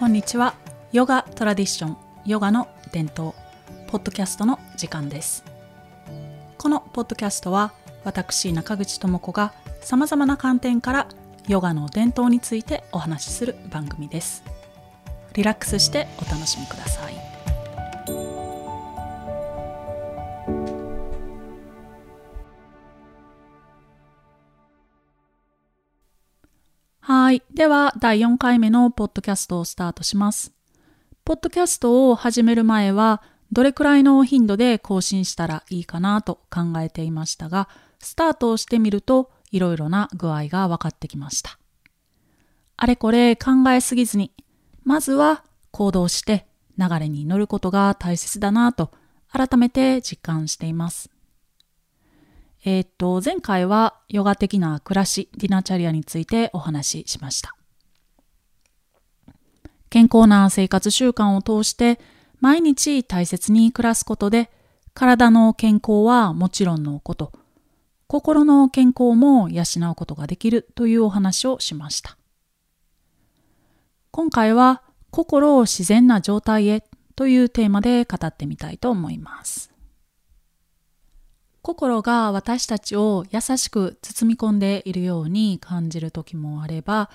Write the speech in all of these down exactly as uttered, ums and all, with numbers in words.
こんにちは。ヨガトラディション、ヨガの伝統ポッドキャストの時間です。このポッドキャストは私中口智子がさまざまな観点からヨガの伝統についてお話しする番組です。リラックスしてお楽しみください。はい、ではだいよんかいめのポッドキャストをスタートします。ポッドキャストを始める前はどれくらいの頻度で更新したらいいかなと考えていましたが、スタートをしてみるといろいろな具合が分かってきました。あれこれ考えすぎずに、まずは行動して流れに乗ることが大切だなと改めて実感しています。えー、っと前回はヨガ的な暮らしディナチャリアについてお話ししました。健康な生活習慣を通して毎日大切に暮らすことで、体の健康はもちろんのこと、心の健康も養うことができるというお話をしました。今回は心を自然な状態へというテーマで語ってみたいと思います。心が私たちを優しく包み込んでいるように感じる時もあれば、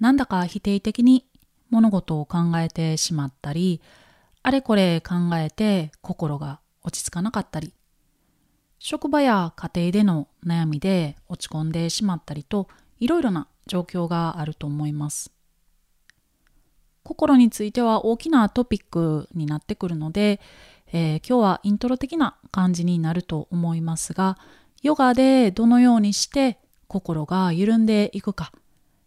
なんだか否定的に物事を考えてしまったり、あれこれ考えて心が落ち着かなかったり、職場や家庭での悩みで落ち込んでしまったりと、いろいろな状況があると思います。心については大きなトピックになってくるので、えー、今日はイントロ的な感じになると思いますが、ヨガでどのようにして心が緩んでいくか、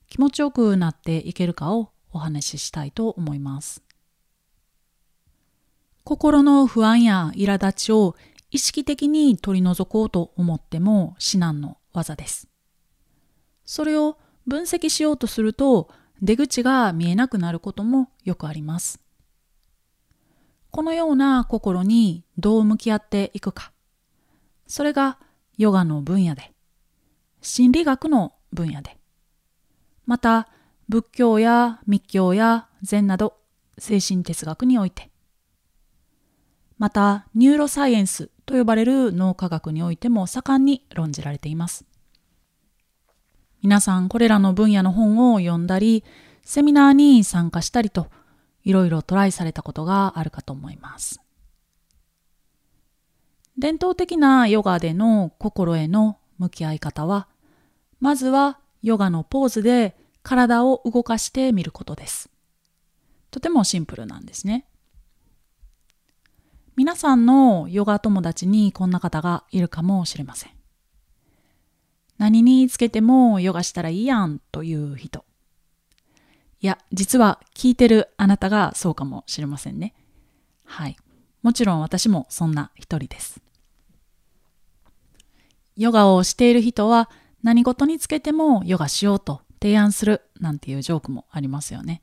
気持ちよくなっていけるかをお話ししたいと思います。心の不安や苛立ちを意識的に取り除こうと思っても至難の業です。それを分析しようとすると出口が見えなくなることもよくあります。このような心にどう向き合っていくか、それがヨガの分野で、心理学の分野で、また仏教や密教や禅など精神哲学において、またニューロサイエンスと呼ばれる脳科学においても盛んに論じられています。皆さんこれらの分野の本を読んだり、セミナーに参加したりと、いろいろトライされたことがあるかと思います。伝統的なヨガでの心への向き合い方は、まずはヨガのポーズで体を動かしてみることです。とてもシンプルなんですね。皆さんのヨガ友達にこんな方がいるかもしれません。何につけてもヨガしたらいいやんという人。いや、実は聞いてるあなたがそうかもしれませんね。はい。もちろん私もそんな一人です。ヨガをしている人は何事につけてもヨガしようと提案するなんていうジョークもありますよね。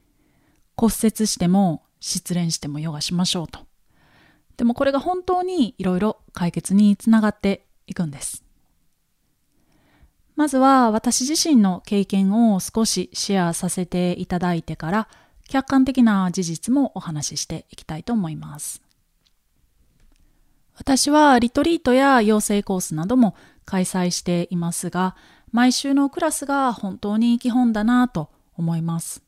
骨折しても失恋してもヨガしましょうと。でもこれが本当にいろいろ解決につながっていくんです。まずは私自身の経験を少しシェアさせていただいてから、客観的な事実もお話ししていきたいと思います。私はリトリートや養成コースなども開催していますが、毎週のクラスが本当に基本だなと思います。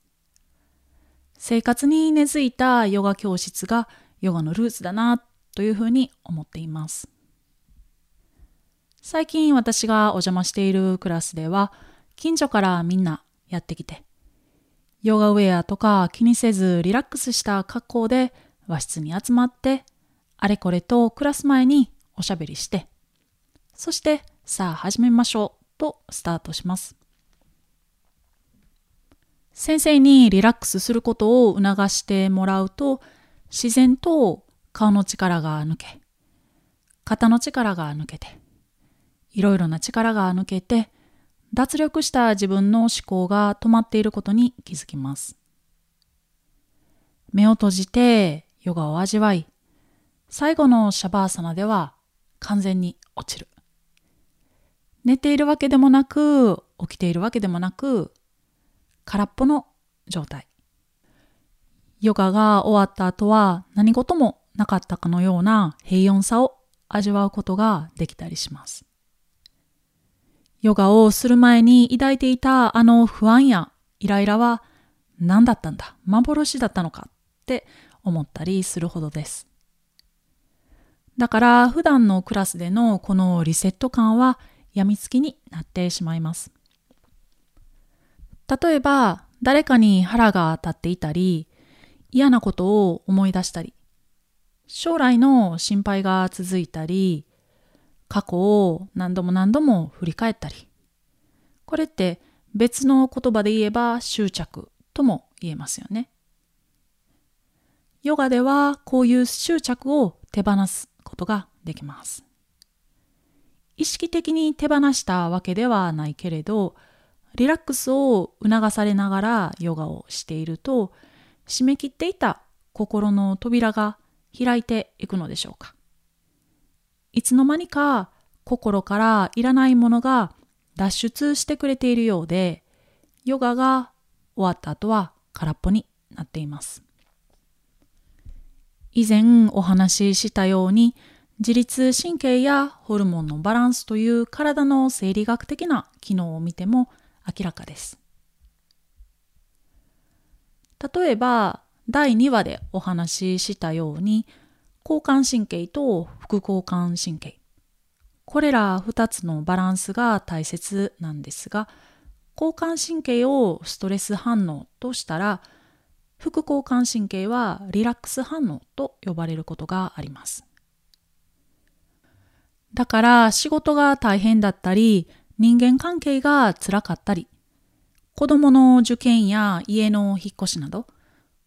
生活に根付いたヨガ教室がヨガのルーツだなというふうに思っています。最近私がお邪魔しているクラスでは、近所からみんなやってきて、ヨガウェアとか気にせずリラックスした格好で和室に集まって、あれこれとクラス前におしゃべりして、そしてさあ始めましょうとスタートします。先生にリラックスすることを促してもらうと、自然と顔の力が抜け、肩の力が抜けて、いろいろな力が抜けて、脱力した自分の思考が止まっていることに気づきます。目を閉じてヨガを味わい、最後のシャバーサナでは完全に落ちる。寝ているわけでもなく、起きているわけでもなく、空っぽの状態。ヨガが終わった後は何事もなかったかのような平穏さを味わうことができたりします。ヨガをする前に抱いていたあの不安やイライラは何だったんだ、幻だったのかって思ったりするほどです。だから普段のクラスでのこのリセット感はやみつきになってしまいます。例えば誰かに腹が立っていたり、嫌なことを思い出したり、将来の心配が続いたり、過去を何度も何度も振り返ったり、これって別の言葉で言えば執着とも言えますよね。ヨガではこういう執着を手放すことができます。意識的に手放したわけではないけれど、リラックスを促されながらヨガをしていると、締め切っていた心の扉が開いていくのでしょうか。いつの間にか心からいらないものが脱出してくれているようで、ヨガが終わった後は空っぽになっています。以前お話ししたように、自律神経やホルモンのバランスという体の生理学的な機能を見ても明らかです。例えばだいにわでお話ししたように、交感神経と副交感神経、これらふたつのバランスが大切なんですが、交感神経をストレス反応としたら、副交感神経はリラックス反応と呼ばれることがあります。だから仕事が大変だったり、人間関係が辛かったり、子供の受験や家の引っ越しなど、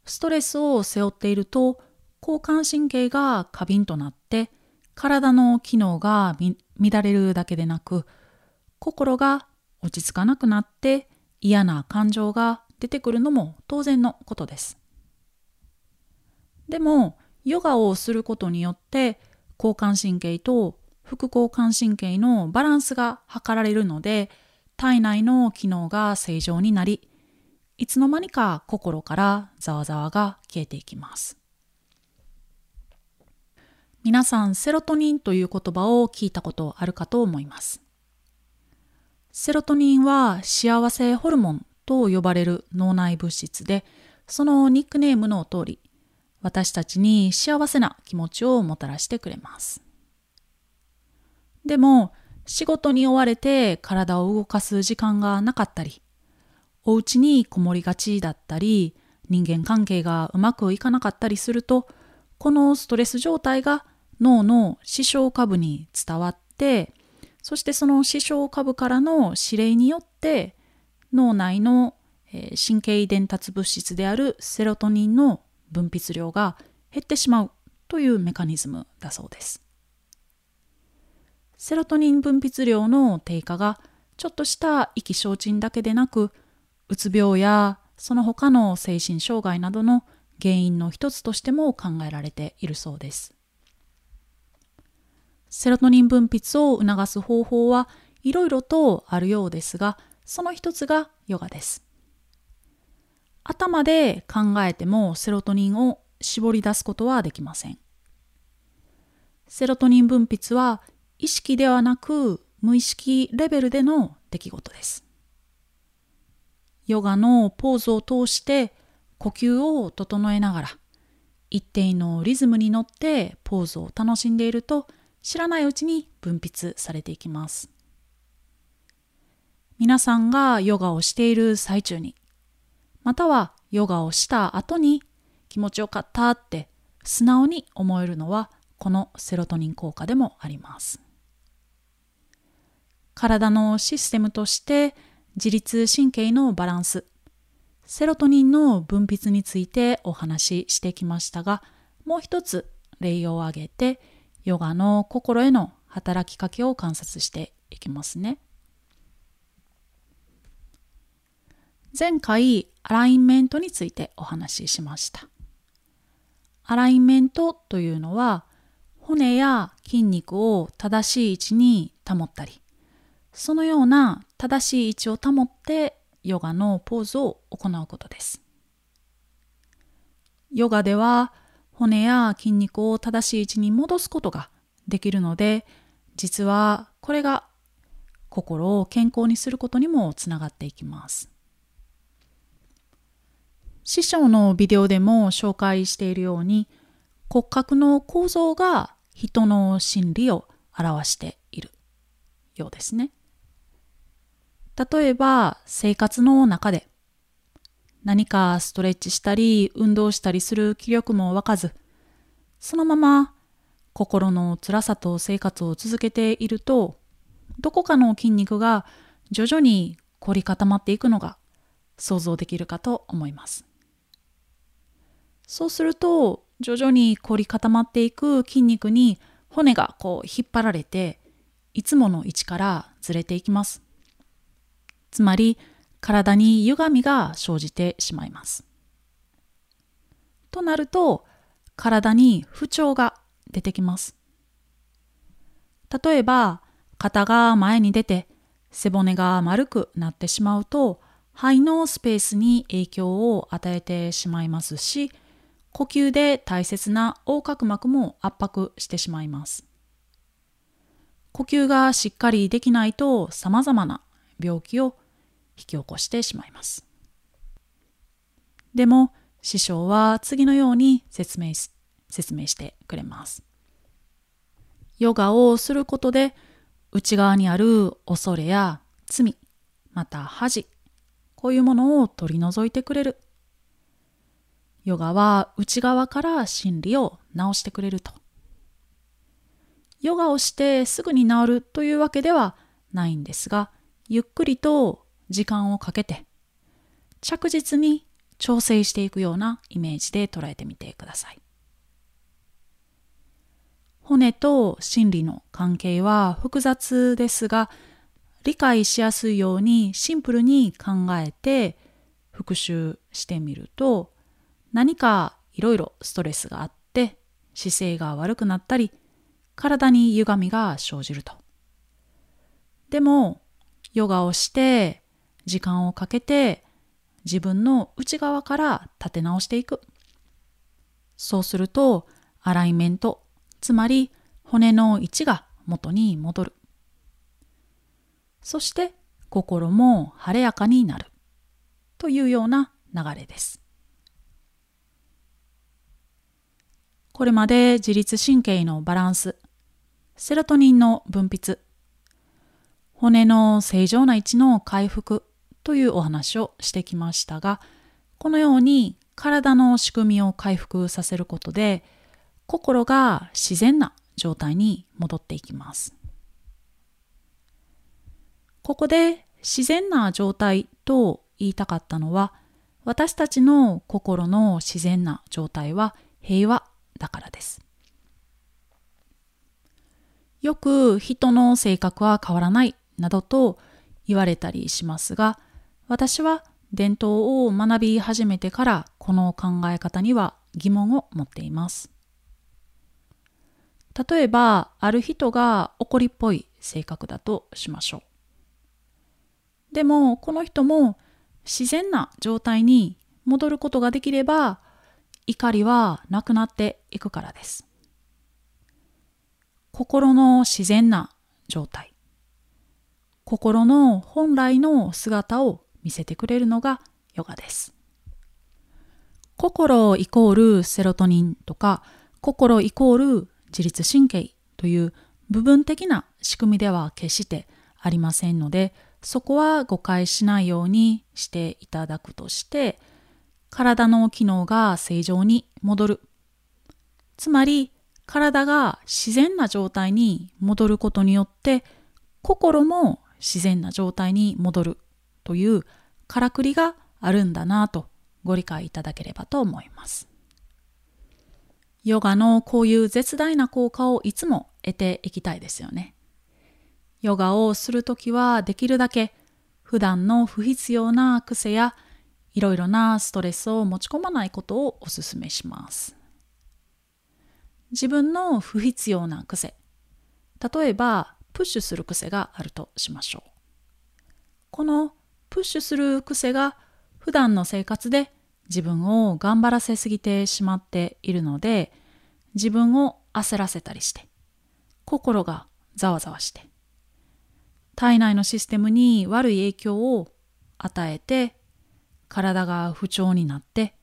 ストレスを背負っていると、交感神経が過敏となって、体の機能が乱れるだけでなく、心が落ち着かなくなって嫌な感情が出てくるのも当然のことです。でも、ヨガをすることによって、交感神経と副交感神経のバランスが図られるので、体内の機能が正常になり、いつの間にか心からざわざわが消えていきます。皆さん、セロトニンという言葉を聞いたことあるかと思います。セロトニンは幸せホルモンと呼ばれる脳内物質で、そのニックネームの通り、私たちに幸せな気持ちをもたらしてくれます。でも、仕事に追われて体を動かす時間がなかったり、お家にこもりがちだったり、人間関係がうまくいかなかったりすると、このストレス状態が脳の視床下部に伝わって、そしてその視床下部からの指令によって、脳内の神経伝達物質であるセロトニンの分泌量が減ってしまうというメカニズムだそうです。セロトニン分泌量の低下がちょっとした意気消沈だけでなく、うつ病やその他の精神障害などの原因の一つとしても考えられているそうです。セロトニン分泌を促す方法はいろいろとあるようですが、その一つがヨガです。頭で考えてもセロトニンを絞り出すことはできません。セロトニン分泌は意識ではなく無意識レベルでの出来事です。ヨガのポーズを通して呼吸を整えながら、一定のリズムに乗ってポーズを楽しんでいると、知らないうちに分泌されていきます。皆さんがヨガをしている最中に、またはヨガをした後に気持ちよかったって素直に思えるのは、このセロトニン効果でもあります。体のシステムとして、自律神経のバランス、セロトニンの分泌についてお話ししてきましたが、もう一つ例を挙げて、ヨガの心への働きかけを観察していきますね。前回、アラインメントについてお話ししました。アラインメントというのは、骨や筋肉を正しい位置に保ったり、そのような正しい位置を保ってヨガのポーズを行うことです。ヨガでは骨や筋肉を正しい位置に戻すことができるので、実はこれが心を健康にすることにもつながっていきます。師匠のビデオでも紹介しているように、骨格の構造が人の心理を表しているようですね。例えば生活の中で何かストレッチしたり運動したりする気力も湧かず、そのまま心の辛さと生活を続けていると、どこかの筋肉が徐々に凝り固まっていくのが想像できるかと思います。そうすると徐々に凝り固まっていく筋肉に骨がこう引っ張られて、いつもの位置からずれていきます。つまり体に歪みが生じてしまいます。となると体に不調が出てきます。例えば肩が前に出て背骨が丸くなってしまうと、肺のスペースに影響を与えてしまいますし、呼吸で大切な横隔膜も圧迫してしまいます。呼吸がしっかりできないとさまざまな病気を引き起こしてしまいます。でも師匠は次のように説明し、説明してくれます。ヨガをすることで内側にある恐れや罪、また恥、こういうものを取り除いてくれる。ヨガは内側から心理を治してくれると。ヨガをしてすぐに治るというわけではないんですが、ゆっくりと時間をかけて着実に調整していくようなイメージで捉えてみてください。骨と心理の関係は複雑ですが、理解しやすいようにシンプルに考えて復習してみると、何かいろいろストレスがあって姿勢が悪くなったり、体に歪みが生じると。でもヨガをして時間をかけて自分の内側から立て直していく。そうするとアライメント、つまり骨の位置が元に戻る。そして心も晴れやかになるというような流れです。これまで自律神経のバランス、セロトニンの分泌、骨の正常な位置の回復というお話をしてきましたが、このように体の仕組みを回復させることで心が自然な状態に戻っていきます。ここで自然な状態と言いたかったのは、私たちの心の自然な状態は平和だからです。よく人の性格は変わらないなどと言われたりしますが、私は伝統を学び始めてからこの考え方には疑問を持っています。例えば、ある人が怒りっぽい性格だとしましょう。でもこの人も自然な状態に戻ることができれば怒りはなくなっていくからです。心の自然な状態、心の本来の姿を見せてくれるのがヨガです。心イコールセロトニンとか心イコール自律神経という部分的な仕組みでは決してありませんので、そこは誤解しないようにしていただくとして、体の機能が正常に戻る。つまり、体が自然な状態に戻ることによって、心も自然な状態に戻るというからくりがあるんだなぁとご理解いただければと思います。ヨガのこういう絶大な効果をいつも得ていきたいですよね。ヨガをするときはできるだけ普段の不必要な癖やいろいろなストレスを持ち込まないことをお勧めします。自分の不必要な癖、例えばプッシュする癖があるとしましょう。このプッシュする癖が普段の生活で自分を頑張らせすぎてしまっているので、自分を焦らせたりして、心がざわざわして、体内のシステムに悪い影響を与えて、体が不調になって、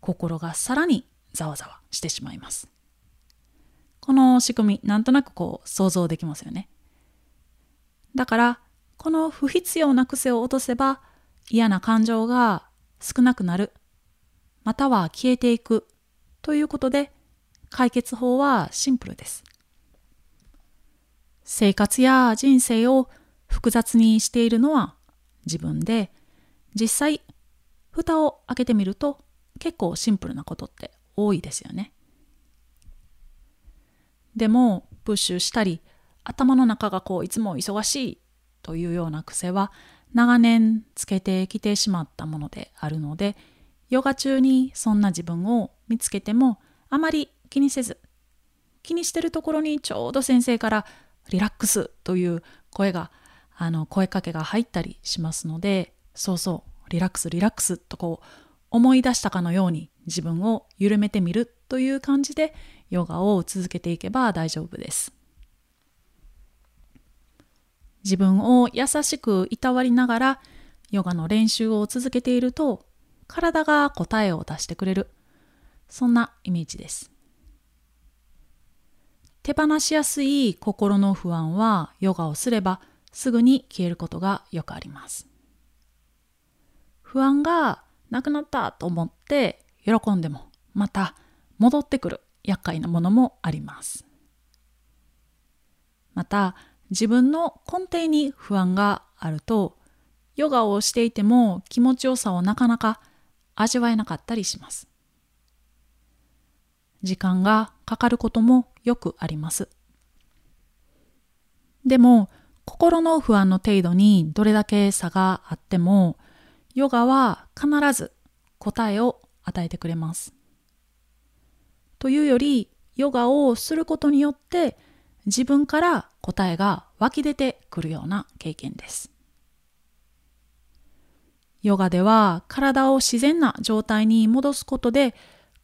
心がさらにざわざわしてしまいます。この仕組み、なんとなくこう想像できますよね。だから、この不必要な癖を落とせば、嫌な感情が少なくなる、または消えていくということで、解決法はシンプルです。生活や人生を複雑にしているのは自分で、実際、蓋を開けてみると結構シンプルなことって多いですよね。でも、プッシュしたり、頭の中がこういつも忙しいというような癖は、長年つけてきてしまったものであるので、ヨガ中にそんな自分を見つけてもあまり気にせず、気にしてるところにちょうど先生からリラックスという声が、あの声かけが入ったりしますので、そうそう、リラックスリラックスとこう思い出したかのように自分を緩めてみるという感じでヨガを続けていけば大丈夫です。自分を優しくいたわりながらヨガの練習を続けていると、体が答えを出してくれる、そんなイメージです。手放しやすい心の不安はヨガをすればすぐに消えることがよくあります。不安がなくなったと思って喜んでも、また戻ってくる厄介なものもあります。また、自分の根底に不安があると、ヨガをしていても気持ちよさをなかなか味わえなかったりします。時間がかかることもよくあります。でも、心の不安の程度にどれだけ差があっても、ヨガは必ず答えを与えてくれます。というより、ヨガをすることによって、自分から答えが湧き出てくるような経験です。ヨガでは体を自然な状態に戻すことで、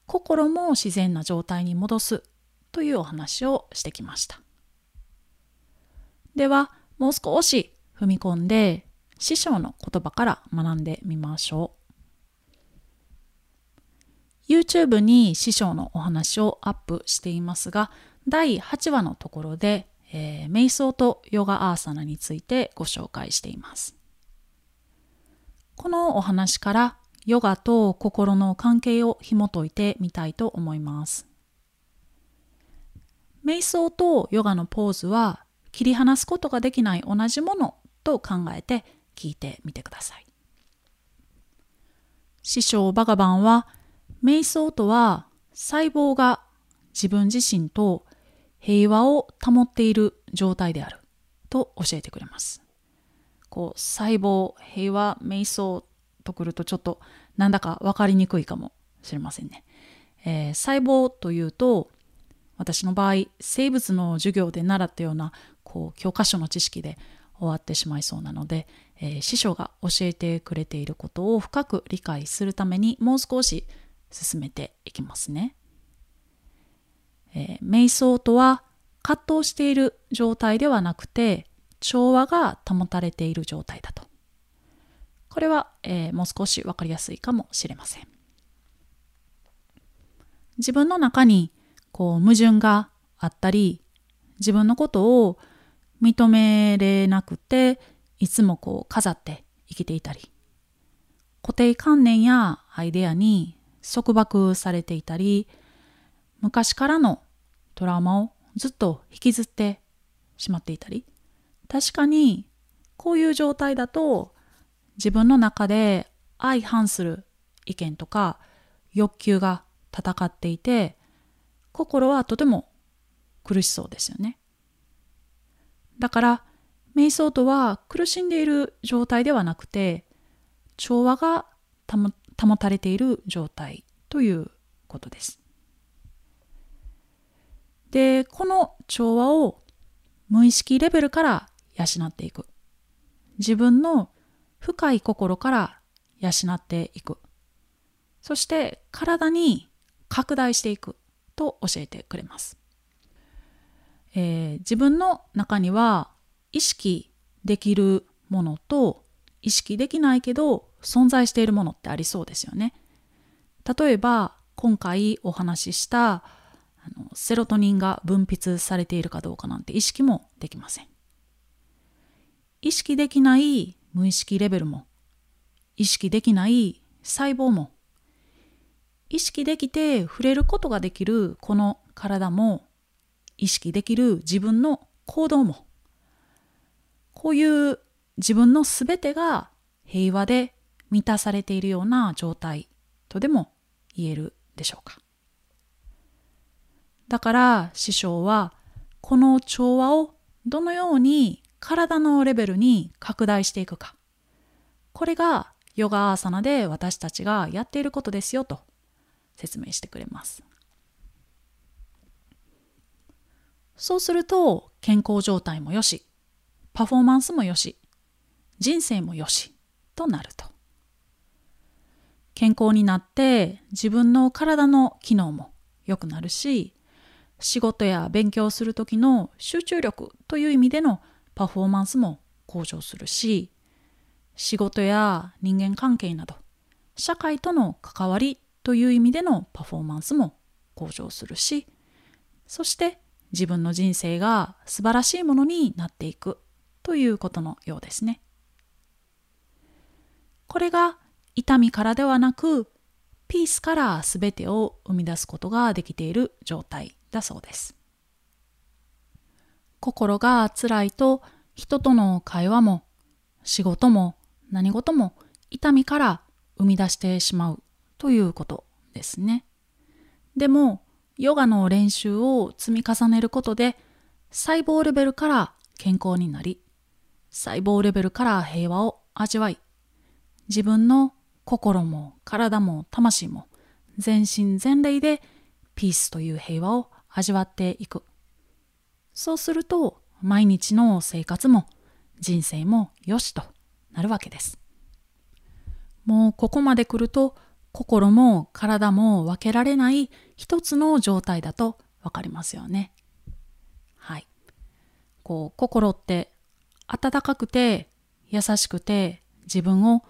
心も自然な状態に戻すというお話をしてきました。では、もう少し踏み込んで師匠の言葉から学んでみましょう。YouTube に師匠のお話をアップしていますが、だいはちわのところで、えー、瞑想とヨガアーサナについてご紹介しています。このお話からヨガと心の関係を紐解いてみたいと思います。瞑想とヨガのポーズは切り離すことができない同じものと考えて聞いてみてください。師匠バガバンは、瞑想とは細胞が自分自身と平和を保っている状態であると教えてくれます。こう細胞、平和、瞑想とくるとちょっとなんだか分かりにくいかもしれませんね。えー、細胞というと、私の場合生物の授業で習ったようなこう教科書の知識で終わってしまいそうなので、えー、師匠が教えてくれていることを深く理解するためにもう少し進めていきますね。えー、瞑想とは葛藤している状態ではなくて、調和が保たれている状態だと。これは、えー、もう少し分かりやすいかもしれません。自分の中にこう矛盾があったり、自分のことを認めれなくていつもこう飾って生きていたり、固定観念やアイデアに束縛されていたり、昔からのトラウマをずっと引きずってしまっていたり、確かにこういう状態だと自分の中で相反する意見とか欲求が戦っていて、心はとても苦しそうですよね。だから瞑想とは苦しんでいる状態ではなくて、調和が保、保たれている状態ということです。で、この調和を無意識レベルから養っていく。自分の深い心から養っていく。そして体に拡大していくと教えてくれます。えー、自分の中には意識できるものと意識できないけど存在しているものってありそうですよね。例えば今回お話ししたあのセロトニンが分泌されているかどうかなんて意識もできません。意識できない無意識レベルも意識できない細胞も意識できて触れることができるこの体も意識できる自分の行動もこういう自分のすべてが平和で満たされているような状態とでも言えるでしょうか。だから師匠はこの調和をどのように体のレベルに拡大していくか、これがヨガアーサナで私たちがやっていることですよと説明してくれます。そうすると健康状態もよし、パフォーマンスもよし、人生もよしとなると。健康になって自分の体の機能も良くなるし、仕事や勉強する時の集中力という意味でのパフォーマンスも向上するし、仕事や人間関係など社会との関わりという意味でのパフォーマンスも向上するし、そして自分の人生が素晴らしいものになっていくということのようですね。これが痛みからではなくピースから全てを生み出すことができている状態だそうです。心が辛いと人との会話も仕事も何事も痛みから生み出してしまうということですね。でもヨガの練習を積み重ねることで細胞レベルから健康になり、細胞レベルから平和を味わい、自分の心も体も魂も全身全霊でピースという平和を味わっていく。そうすると毎日の生活も人生もよしとなるわけです。もうここまで来ると心も体も分けられない一つの状態だとわかりますよね。はい。こう心って温かくて優しくて自分を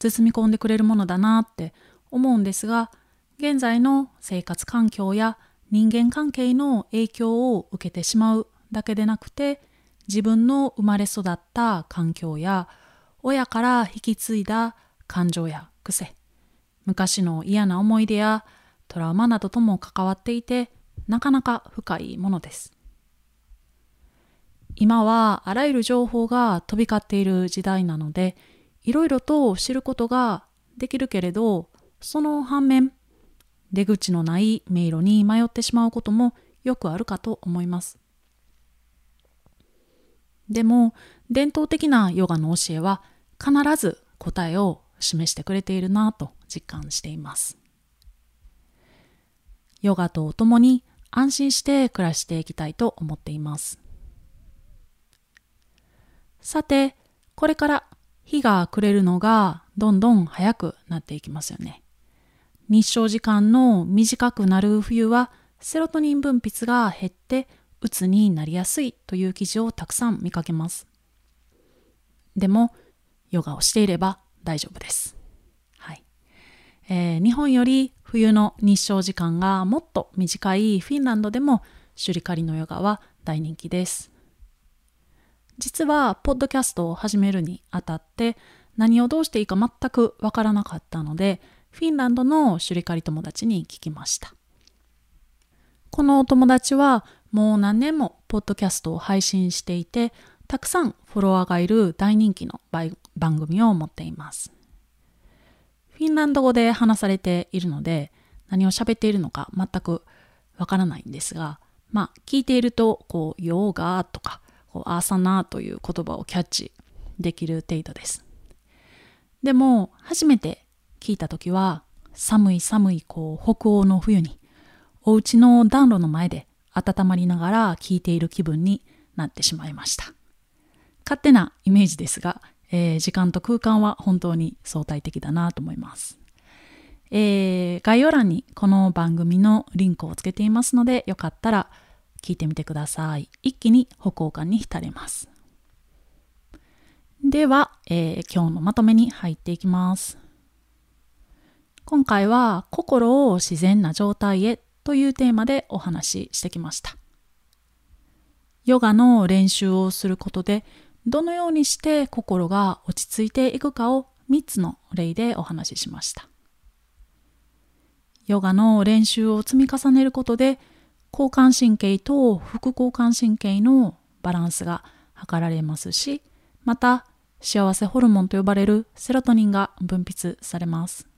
包み込んでくれるものだなって思うんですが、現在の生活環境や人間関係の影響を受けてしまうだけでなくて、自分の生まれ育った環境や親から引き継いだ感情や癖、昔の嫌な思い出やトラウマなどとも関わっていて、なかなか深いものです。今はあらゆる情報が飛び交っている時代なので、いろいろと知ることができるけれど、その反面、出口のない迷路に迷ってしまうこともよくあるかと思います。でも、伝統的なヨガの教えは必ず答えを示してくれているなぁと実感しています。ヨガとともに安心して暮らしていきたいと思っています。さて、これから日が暮れるのがどんどん早くなっていきますよね。日照時間の短くなる冬はセロトニン分泌が減って鬱になりやすいという記事をたくさん見かけます。でもヨガをしていれば大丈夫です。はい。えー、日本より冬の日照時間がもっと短いフィンランドでもシュリカリのヨガは大人気です。実はポッドキャストを始めるにあたって何をどうしていいか全くわからなかったので、フィンランドのシュリカリ友達に聞きました。この友達はもう何年もポッドキャストを配信していて、たくさんフォロワーがいる大人気の番組を持っています。フィンランド語で話されているので何を喋っているのか全くわからないんですが、まあ聞いているとこうヨーガーとかアーサナーという言葉をキャッチできる程度です。でも初めて聞いた時は、寒い寒いこう北欧の冬にお家の暖炉の前で温まりながら聞いている気分になってしまいました。勝手なイメージですが、えー、時間と空間は本当に相対的だなと思います。えー、概要欄にこの番組のリンクをつけていますので、よかったら聞いてみてください。一気に歩行感に浸れます。では、えー、今日のまとめに入っていきます。今回は心を自然な状態へというテーマでお話ししてきました。ヨガの練習をすることで、どのようにして心が落ち着いていくかをみっつの例でお話ししました。ヨガの練習を積み重ねることで、交感神経と副交感神経のバランスが図られますし、また幸せホルモンと呼ばれるセロトニンが分泌されます。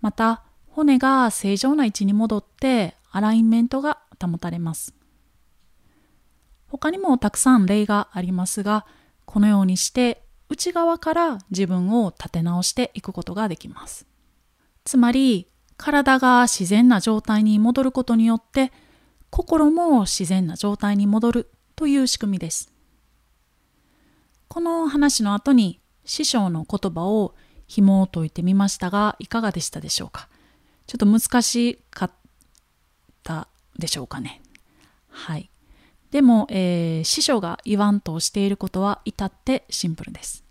また骨が正常な位置に戻ってアライメントが保たれます。他にもたくさん例がありますが、このようにして内側から自分を立て直していくことができます。つまり、体が自然な状態に戻ることによって、心も自然な状態に戻るという仕組みです。この話の後に師匠の言葉を紐を解いてみましたが、いかがでしたでしょうか。ちょっと難しかったでしょうかね。はい。でも、えー、師匠が言わんとしていることは至ってシンプルです。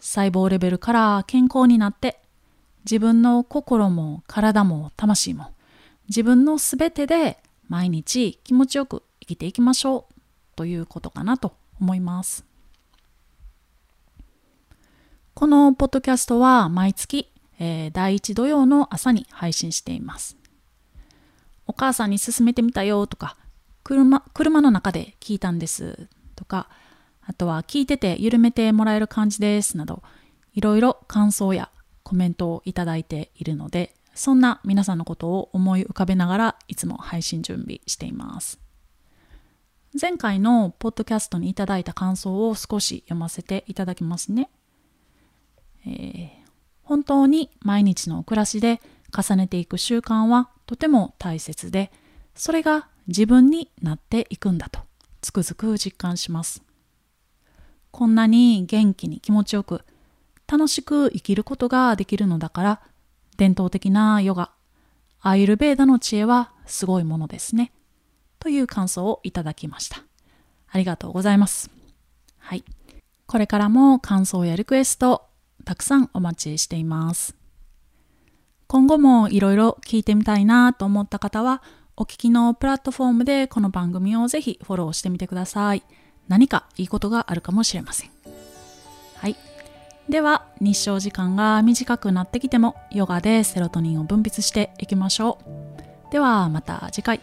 細胞レベルから健康になって、自分の心も体も魂も自分のすべてで毎日気持ちよく生きていきましょうということかなと思います。このポッドキャストは毎月、えー、だいいち土曜の朝に配信しています。お母さんに勧めてみたよとか、車、車の中で聞いたんですとか、あとは聞いてて緩めてもらえる感じですなど、いろいろ感想やコメントをいただいているので、そんな皆さんのことを思い浮かべながらいつも配信準備しています。前回のポッドキャストにいただいた感想を少し読ませていただきますね。えー、本当に毎日の暮らしで重ねていく習慣はとても大切で、それが自分になっていくんだとつくづく実感します。こんなに元気に気持ちよく楽しく生きることができるのだから、伝統的なヨガ、アーユルヴェーダの知恵はすごいものですね。という感想をいただきました。ありがとうございます。はい。これからも感想やリクエストたくさんお待ちしています。今後もいろいろ聞いてみたいなと思った方は、お聞きのプラットフォームでこの番組をぜひフォローしてみてください。何かいいことがあるかもしれません。はい。では、日照時間が短くなってきてもヨガでセロトニンを分泌していきましょう。ではまた次回。